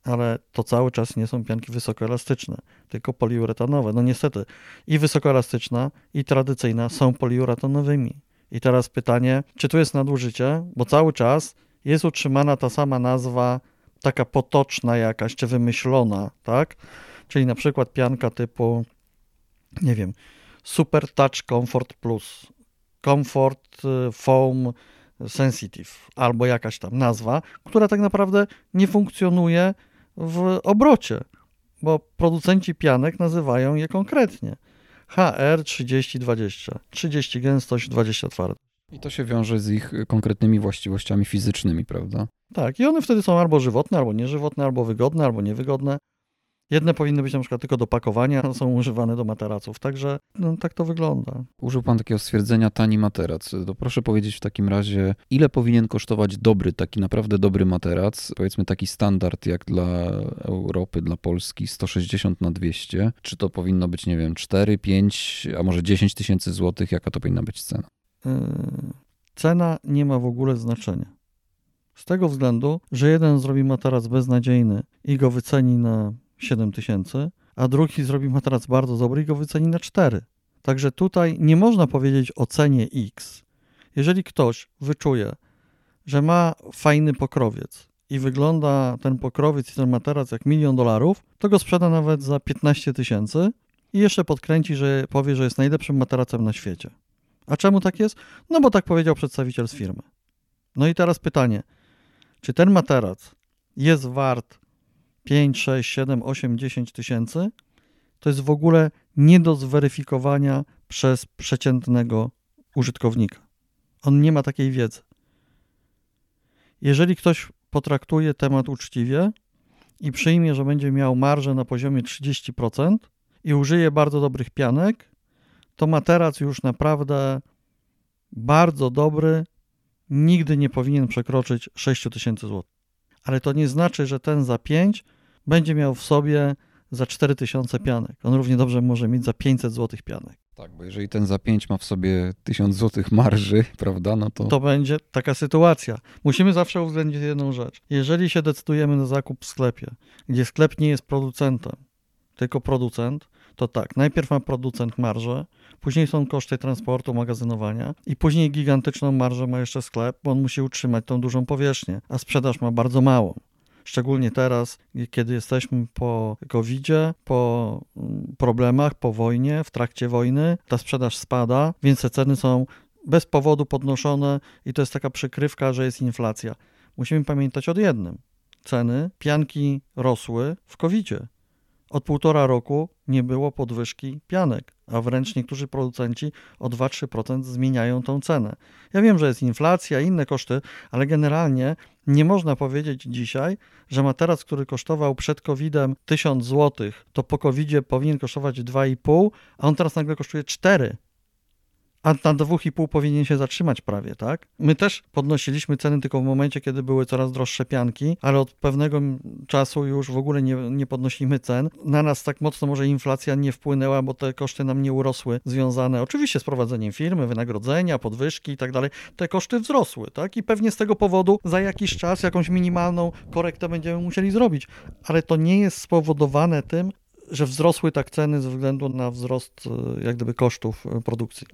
ale to cały czas nie są pianki wysokoelastyczne, tylko poliuretanowe. No niestety i wysokoelastyczna, i tradycyjna są poliuretanowymi. I teraz pytanie, czy tu jest nadużycie, bo cały czas jest utrzymana ta sama nazwa, taka potoczna jakaś, czy wymyślona, tak? Czyli na przykład pianka typu, nie wiem, Super Touch Comfort Plus, Comfort Foam Sensitive, albo jakaś tam nazwa, która tak naprawdę nie funkcjonuje w obrocie, bo producenci pianek nazywają je konkretnie. HR 30-20, 30 gęstość, 20 twardość. I to się wiąże z ich konkretnymi właściwościami fizycznymi, prawda? Tak, i one wtedy są albo żywotne, albo nieżywotne, albo wygodne, albo niewygodne. Jedne powinny być na przykład tylko do pakowania, są używane do materaców, także no, tak to wygląda. Użył pan takiego stwierdzenia tani materac. To proszę powiedzieć w takim razie, ile powinien kosztować dobry, taki naprawdę dobry materac? Powiedzmy taki standard jak dla Europy, dla Polski 160x200. Czy to powinno być, nie wiem, 4, 5, a może 10 tysięcy złotych? Jaka to powinna być cena? Cena nie ma w ogóle znaczenia. Z tego względu, że jeden zrobi materac beznadziejny i go wyceni na 7 tysięcy, a drugi zrobi materac bardzo dobry i go wyceni na 4. Także tutaj nie można powiedzieć o cenie X. Jeżeli ktoś wyczuje, że ma fajny pokrowiec i wygląda ten pokrowiec i ten materac jak $1,000,000, to go sprzeda nawet za 15 tysięcy i jeszcze podkręci, że powie, że jest najlepszym materacem na świecie. A czemu tak jest? No bo tak powiedział przedstawiciel z firmy. No i teraz pytanie, czy ten materac jest wart 5, 6, 7, 8, 10 tysięcy? To jest w ogóle nie do zweryfikowania przez przeciętnego użytkownika. On nie ma takiej wiedzy. Jeżeli ktoś potraktuje temat uczciwie i przyjmie, że będzie miał marżę na poziomie 30% i użyje bardzo dobrych pianek, to materac już naprawdę bardzo dobry nigdy nie powinien przekroczyć 6 tysięcy złotych. Ale to nie znaczy, że ten za 5 będzie miał w sobie za 4 tysiące pianek. On równie dobrze może mieć za 500 złotych pianek. Tak, bo jeżeli ten za 5 ma w sobie 1000 złotych marży, prawda, no to... To będzie taka sytuacja. Musimy zawsze uwzględnić jedną rzecz. Jeżeli się decydujemy na zakup w sklepie, gdzie sklep nie jest producentem, tylko producent, to tak, najpierw ma producent marżę, później są koszty transportu, magazynowania i później gigantyczną marżę ma jeszcze sklep, bo on musi utrzymać tą dużą powierzchnię, a sprzedaż ma bardzo małą. Szczególnie teraz, kiedy jesteśmy po COVID-zie, po problemach, po wojnie, w trakcie wojny, ta sprzedaż spada, więc te ceny są bez powodu podnoszone i to jest taka przykrywka, że jest inflacja. Musimy pamiętać o jednym. Ceny pianki rosły w COVID-zie. Od 1,5 roku nie było podwyżki pianek, a wręcz niektórzy producenci o 2-3% zmieniają tą cenę. Ja wiem, że jest inflacja i inne koszty, ale generalnie nie można powiedzieć dzisiaj, że materac, który kosztował przed COVID-em 1000 zł, to po COVID-zie powinien kosztować 2,5, a on teraz nagle kosztuje 4. A na 2,5 powinien się zatrzymać prawie, tak? My też podnosiliśmy ceny tylko w momencie, kiedy były coraz droższe pianki, ale od pewnego czasu już w ogóle nie podnosimy cen. Na nas tak mocno może inflacja nie wpłynęła, bo te koszty nam nie urosły związane oczywiście z prowadzeniem firmy, wynagrodzenia, podwyżki i tak dalej. Te koszty wzrosły, tak? I pewnie z tego powodu za jakiś czas jakąś minimalną korektę będziemy musieli zrobić. Ale to nie jest spowodowane tym, że wzrosły tak ceny ze względu na wzrost jak gdyby kosztów produkcji.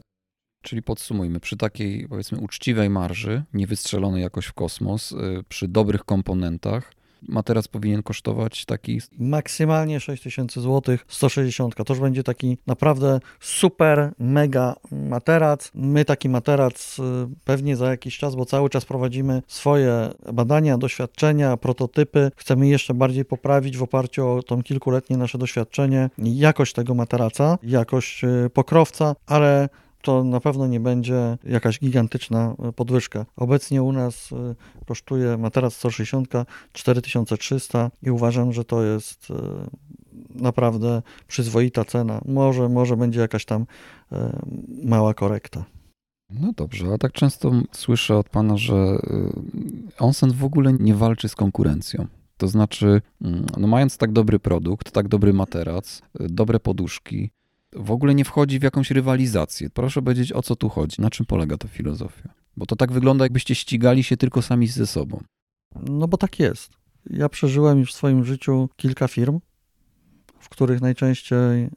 Czyli podsumujmy, przy takiej powiedzmy uczciwej marży, nie wystrzelonej jakoś w kosmos, przy dobrych komponentach, materac powinien kosztować taki? Maksymalnie 6000 zł, 160. To już będzie taki naprawdę super, mega materac. My taki materac pewnie za jakiś czas, bo cały czas prowadzimy swoje badania, doświadczenia, prototypy. Chcemy jeszcze bardziej poprawić w oparciu o tą kilkuletnie nasze doświadczenie jakość tego materaca, jakość pokrowca, ale to na pewno nie będzie jakaś gigantyczna podwyżka. Obecnie u nas kosztuje materac 160 4300 i uważam, że to jest naprawdę przyzwoita cena. Może będzie jakaś tam mała korekta. No dobrze, a tak często słyszę od pana, że Onsen w ogóle nie walczy z konkurencją. To znaczy, no mając tak dobry produkt, tak dobry materac, dobre poduszki, w ogóle nie wchodzi w jakąś rywalizację. Proszę powiedzieć, o co tu chodzi? Na czym polega ta filozofia? Bo to tak wygląda, jakbyście ścigali się tylko sami ze sobą. No bo tak jest. Ja przeżyłem już w swoim życiu kilka firm, w których najczęściej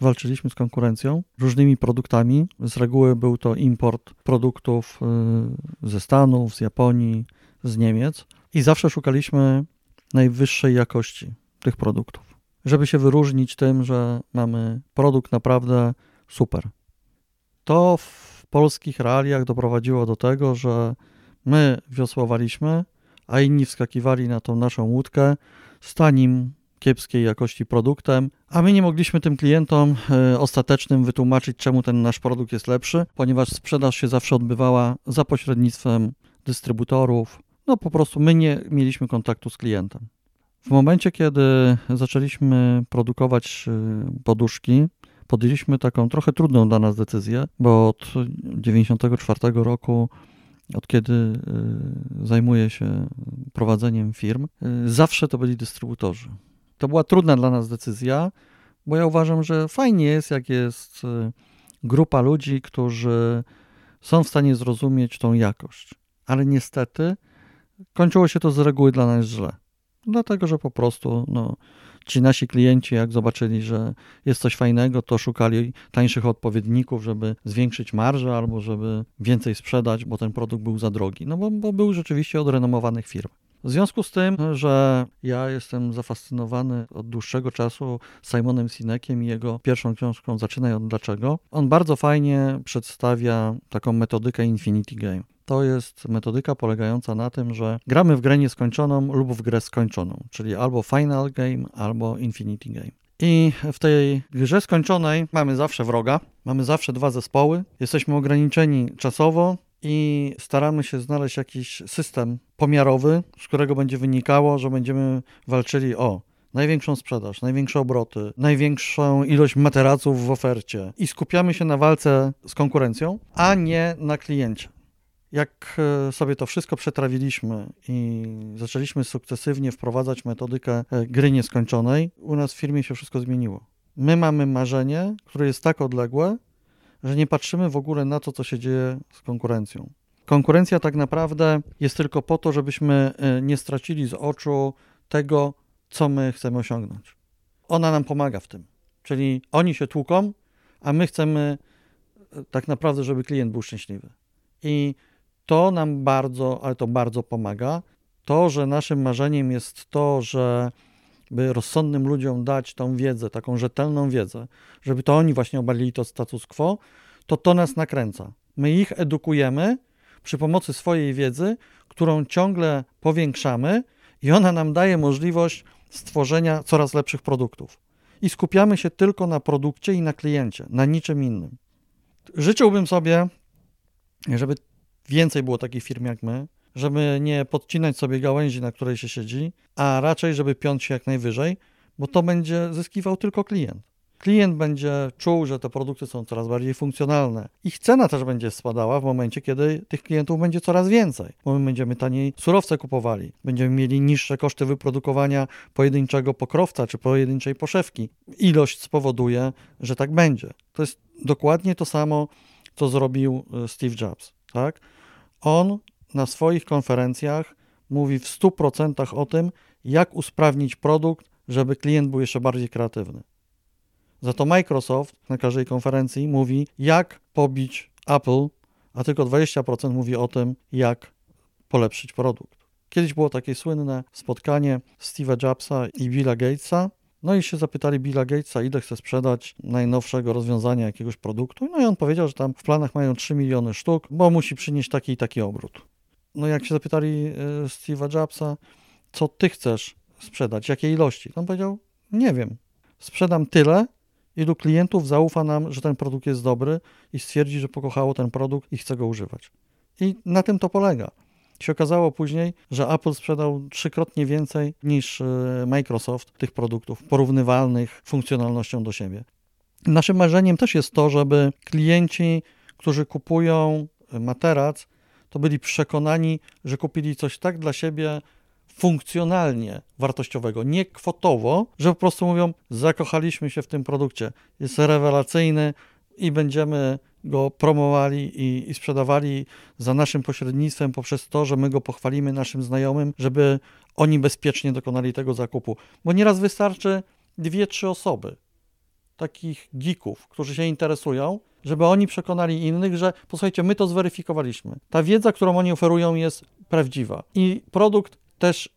walczyliśmy z konkurencją, różnymi produktami. Z reguły był to import produktów ze Stanów, z Japonii, z Niemiec i zawsze szukaliśmy najwyższej jakości tych produktów, żeby się wyróżnić tym, że mamy produkt naprawdę super. To w polskich realiach doprowadziło do tego, że my wiosłowaliśmy, a inni wskakiwali na tą naszą łódkę z tanim, kiepskiej jakości produktem, a my nie mogliśmy tym klientom ostatecznym wytłumaczyć, czemu ten nasz produkt jest lepszy, ponieważ sprzedaż się zawsze odbywała za pośrednictwem dystrybutorów. No po prostu my nie mieliśmy kontaktu z klientem. W momencie, kiedy zaczęliśmy produkować poduszki, podjęliśmy taką trochę trudną dla nas decyzję, bo od 1994 roku, od kiedy zajmuję się prowadzeniem firm, zawsze to byli dystrybutorzy. To była trudna dla nas decyzja, bo ja uważam, że fajnie jest, jak jest grupa ludzi, którzy są w stanie zrozumieć tą jakość. Ale niestety kończyło się to z reguły dla nas źle. Dlatego, że po prostu ci nasi klienci, jak zobaczyli, że jest coś fajnego, to szukali tańszych odpowiedników, żeby zwiększyć marżę albo żeby więcej sprzedać, bo ten produkt był za drogi. Bo był rzeczywiście od renomowanych firm. W związku z tym, że ja jestem zafascynowany od dłuższego czasu Simonem Sinekiem i jego pierwszą książką Zaczynaj od dlaczego, on bardzo fajnie przedstawia taką metodykę Infinity Game. To jest metodyka polegająca na tym, że gramy w grę nieskończoną lub w grę skończoną, czyli albo Final Game, albo Infinity Game. I w tej grze skończonej mamy zawsze wroga, mamy zawsze dwa zespoły, jesteśmy ograniczeni czasowo i staramy się znaleźć jakiś system pomiarowy, z którego będzie wynikało, że będziemy walczyli o największą sprzedaż, największe obroty, największą ilość materaców w ofercie i skupiamy się na walce z konkurencją, a nie na kliencie. Jak sobie to wszystko przetrawiliśmy i zaczęliśmy sukcesywnie wprowadzać metodykę gry nieskończonej, u nas w firmie się wszystko zmieniło. My mamy marzenie, które jest tak odległe, że nie patrzymy w ogóle na to, co się dzieje z konkurencją. Konkurencja tak naprawdę jest tylko po to, żebyśmy nie stracili z oczu tego, co my chcemy osiągnąć. Ona nam pomaga w tym. Czyli oni się tłuką, a my chcemy tak naprawdę, żeby klient był szczęśliwy. I to nam bardzo, ale to bardzo pomaga. To, że naszym marzeniem jest to, żeby rozsądnym ludziom dać tą wiedzę, taką rzetelną wiedzę, żeby to oni właśnie obalili to status quo, to nas nakręca. My ich edukujemy przy pomocy swojej wiedzy, którą ciągle powiększamy i ona nam daje możliwość stworzenia coraz lepszych produktów. I skupiamy się tylko na produkcie i na kliencie, na niczym innym. Życzyłbym sobie, żeby więcej było takich firm jak my, żeby nie podcinać sobie gałęzi, na której się siedzi, a raczej, żeby piąć się jak najwyżej, bo to będzie zyskiwał tylko klient. Klient będzie czuł, że te produkty są coraz bardziej funkcjonalne. Ich cena też będzie spadała w momencie, kiedy tych klientów będzie coraz więcej, bo my będziemy taniej surowce kupowali, będziemy mieli niższe koszty wyprodukowania pojedynczego pokrowca czy pojedynczej poszewki. Ilość spowoduje, że tak będzie. To jest dokładnie to samo, co zrobił Steve Jobs, tak? On na swoich konferencjach mówi w 100% o tym, jak usprawnić produkt, żeby klient był jeszcze bardziej kreatywny. Za to Microsoft na każdej konferencji mówi, jak pobić Apple, a tylko 20% mówi o tym, jak polepszyć produkt. Kiedyś było takie słynne spotkanie Steve'a Jobsa i Billa Gatesa. No i się zapytali Billa Gatesa, ile chce sprzedać najnowszego rozwiązania jakiegoś produktu. No i on powiedział, że tam w planach mają 3 miliony sztuk, bo musi przynieść taki i taki obrót. No jak się zapytali Steve'a Jobsa, co ty chcesz sprzedać, jakiej ilości? On powiedział, nie wiem, sprzedam tyle, ilu klientów zaufa nam, że ten produkt jest dobry i stwierdzi, że pokochało ten produkt i chce go używać. I na tym to polega. Się okazało później, że Apple sprzedał 3-krotnie więcej niż Microsoft tych produktów porównywalnych funkcjonalnością do siebie. Naszym marzeniem też jest to, żeby klienci, którzy kupują materac, to byli przekonani, że kupili coś tak dla siebie funkcjonalnie wartościowego, nie kwotowo, że po prostu mówią, zakochaliśmy się w tym produkcie, jest rewelacyjny i będziemy go promowali i sprzedawali za naszym pośrednictwem poprzez to, że my go pochwalimy naszym znajomym, żeby oni bezpiecznie dokonali tego zakupu. Bo nieraz wystarczy 2-3 osoby, takich geeków, którzy się interesują, żeby oni przekonali innych, że posłuchajcie, my to zweryfikowaliśmy. Ta wiedza, którą oni oferują, jest prawdziwa i produkt też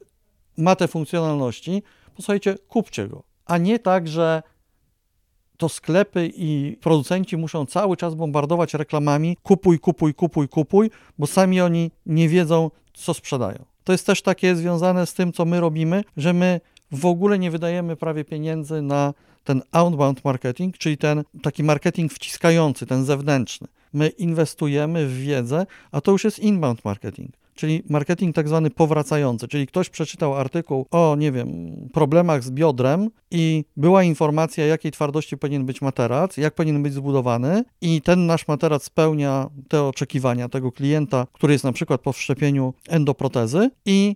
ma te funkcjonalności. Posłuchajcie, kupcie go, a nie tak, że to sklepy i producenci muszą cały czas bombardować reklamami kupuj, kupuj, kupuj, kupuj, bo sami oni nie wiedzą, co sprzedają. To jest też takie związane z tym, co my robimy, że my w ogóle nie wydajemy prawie pieniędzy na ten outbound marketing, czyli ten taki marketing wciskający, ten zewnętrzny. My inwestujemy w wiedzę, a to już jest inbound marketing, czyli marketing tak zwany powracający, czyli ktoś przeczytał artykuł o, nie wiem, problemach z biodrem i była informacja, jakiej twardości powinien być materac, jak powinien być zbudowany i ten nasz materac spełnia te oczekiwania tego klienta, który jest na przykład po wszczepieniu endoprotezy i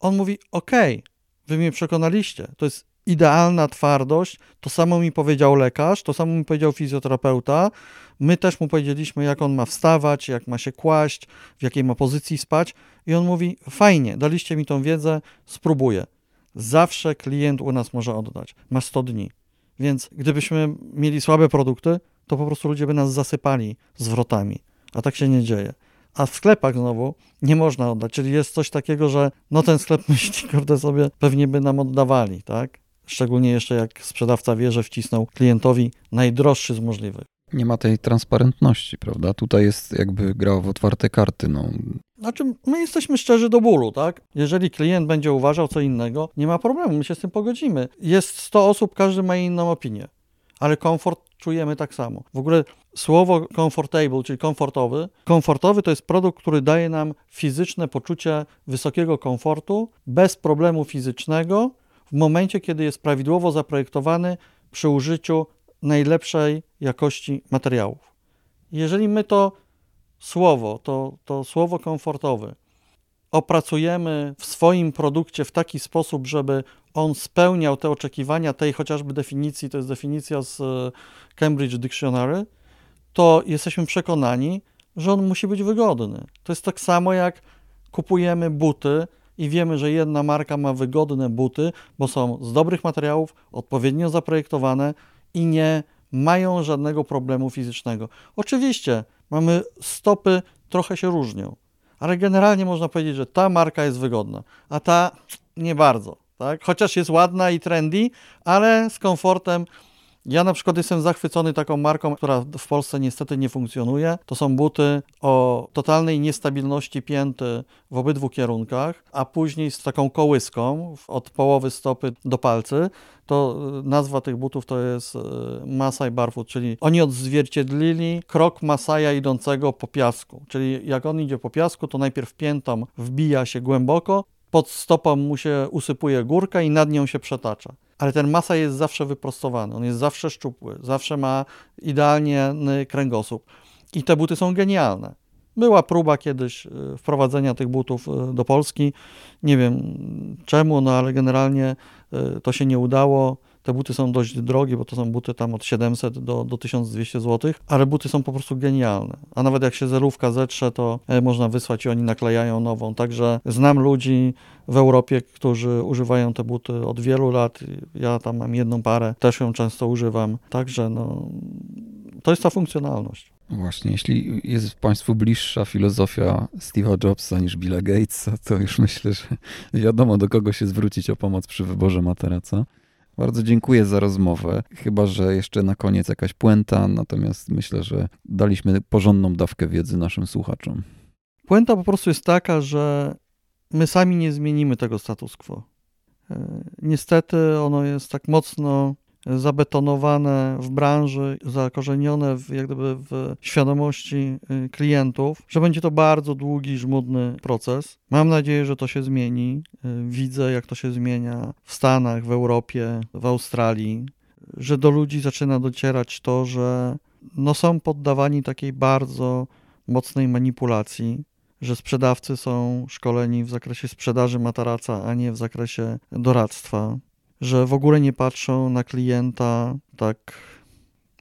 on mówi, okej, wy mnie przekonaliście, to jest idealna twardość, to samo mi powiedział lekarz, to samo mi powiedział fizjoterapeuta, my też mu powiedzieliśmy, jak on ma wstawać, jak ma się kłaść, w jakiej ma pozycji spać i on mówi, fajnie, daliście mi tą wiedzę, spróbuję. Zawsze klient u nas może oddać, ma 100 dni, więc gdybyśmy mieli słabe produkty, to po prostu ludzie by nas zasypali zwrotami, a tak się nie dzieje. A w sklepach znowu nie można oddać, czyli jest coś takiego, że no ten sklep myśli, kurde sobie, pewnie by nam oddawali, tak? Szczególnie jeszcze jak sprzedawca wie, że wcisnął klientowi najdroższy z możliwych. Nie ma tej transparentności, prawda? Tutaj jest jakby gra w otwarte karty. No. Znaczy my jesteśmy szczerzy do bólu, tak? Jeżeli klient będzie uważał co innego, nie ma problemu, my się z tym pogodzimy. Jest 100 osób, każdy ma inną opinię, ale komfort czujemy tak samo. W ogóle słowo comfortable, czyli komfortowy. Komfortowy to jest produkt, który daje nam fizyczne poczucie wysokiego komfortu, bez problemu fizycznego, w momencie, kiedy jest prawidłowo zaprojektowany przy użyciu najlepszej jakości materiałów. Jeżeli my to słowo komfortowe opracujemy w swoim produkcie w taki sposób, żeby on spełniał te oczekiwania tej chociażby definicji, to jest definicja z Cambridge Dictionary, to jesteśmy przekonani, że on musi być wygodny. To jest tak samo jak kupujemy buty, i wiemy, że jedna marka ma wygodne buty, bo są z dobrych materiałów, odpowiednio zaprojektowane i nie mają żadnego problemu fizycznego. Oczywiście mamy stopy, trochę się różnią, ale generalnie można powiedzieć, że ta marka jest wygodna, a ta nie bardzo, tak? Chociaż jest ładna i trendy, ale z komfortem. Ja na przykład jestem zachwycony taką marką, która w Polsce niestety nie funkcjonuje. To są buty o totalnej niestabilności pięty w obydwu kierunkach, a później z taką kołyską od połowy stopy do palcy. To nazwa tych butów to jest Masai Barfoot, czyli oni odzwierciedlili krok Masaja idącego po piasku. Czyli jak on idzie po piasku, to najpierw piętą wbija się głęboko, pod stopą mu się usypuje górka i nad nią się przetacza. Ale ten Masaj jest zawsze wyprostowany, on jest zawsze szczupły, zawsze ma idealnie kręgosłup. I te buty są genialne. Była próba kiedyś wprowadzenia tych butów do Polski. Nie wiem czemu, no ale generalnie to się nie udało. Te buty są dość drogie, bo to są buty tam od 700 do 1200 zł, ale buty są po prostu genialne. A nawet jak się zerówka zetrze, to można wysłać i oni naklejają nową. Także znam ludzi w Europie, którzy używają te buty od wielu lat. Ja tam mam jedną parę, też ją często używam. Także no, to jest ta funkcjonalność. Właśnie, jeśli jest Państwu bliższa filozofia Steve'a Jobsa niż Billa Gatesa, to już myślę, że wiadomo, do kogo się zwrócić o pomoc przy wyborze materaca. Bardzo dziękuję za rozmowę, chyba że jeszcze na koniec jakaś puenta, natomiast myślę, że daliśmy porządną dawkę wiedzy naszym słuchaczom. Puenta po prostu jest taka, że my sami nie zmienimy tego status quo. Niestety ono jest tak mocno zabetonowane w branży, zakorzenione w świadomości klientów, że będzie to bardzo długi, żmudny proces. Mam nadzieję, że to się zmieni. Widzę, jak to się zmienia w Stanach, w Europie, w Australii, że do ludzi zaczyna docierać to, że są poddawani takiej bardzo mocnej manipulacji, że sprzedawcy są szkoleni w zakresie sprzedaży materaca, a nie w zakresie doradztwa, że w ogóle nie patrzą na klienta, tak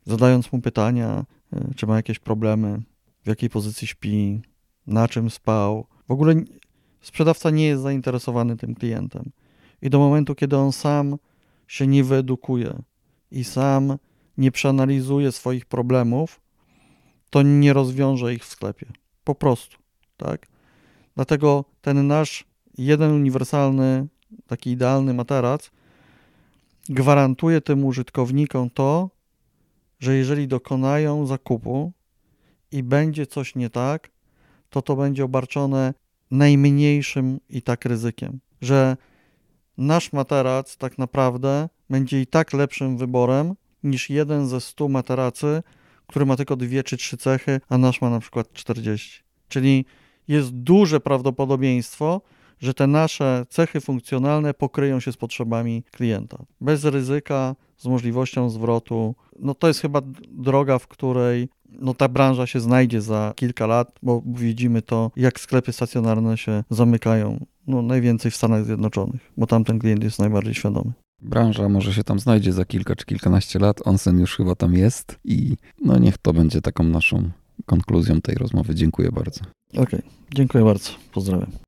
zadając mu pytania, czy ma jakieś problemy, w jakiej pozycji śpi, na czym spał. W ogóle sprzedawca nie jest zainteresowany tym klientem. I do momentu, kiedy on sam się nie wyedukuje i sam nie przeanalizuje swoich problemów, to nie rozwiąże ich w sklepie. Po prostu, tak? Dlatego ten nasz jeden uniwersalny, taki idealny materac gwarantuje tym użytkownikom to, że jeżeli dokonają zakupu i będzie coś nie tak, to będzie obarczone najmniejszym i tak ryzykiem, że nasz materac tak naprawdę będzie i tak lepszym wyborem niż jeden ze 100 materacy, który ma tylko 2 czy 3 cechy, a nasz ma na przykład 40. Czyli jest duże prawdopodobieństwo, że te nasze cechy funkcjonalne pokryją się z potrzebami klienta. Bez ryzyka, z możliwością zwrotu. To jest chyba droga, w której ta branża się znajdzie za kilka lat, bo widzimy to, jak sklepy stacjonarne się zamykają. Najwięcej w Stanach Zjednoczonych, bo tam ten klient jest najbardziej świadomy. Branża może się tam znajdzie za kilka czy kilkanaście lat. Onsen już chyba tam jest i niech to będzie taką naszą konkluzją tej rozmowy. Dziękuję bardzo. Okej, dziękuję bardzo. Pozdrawiam.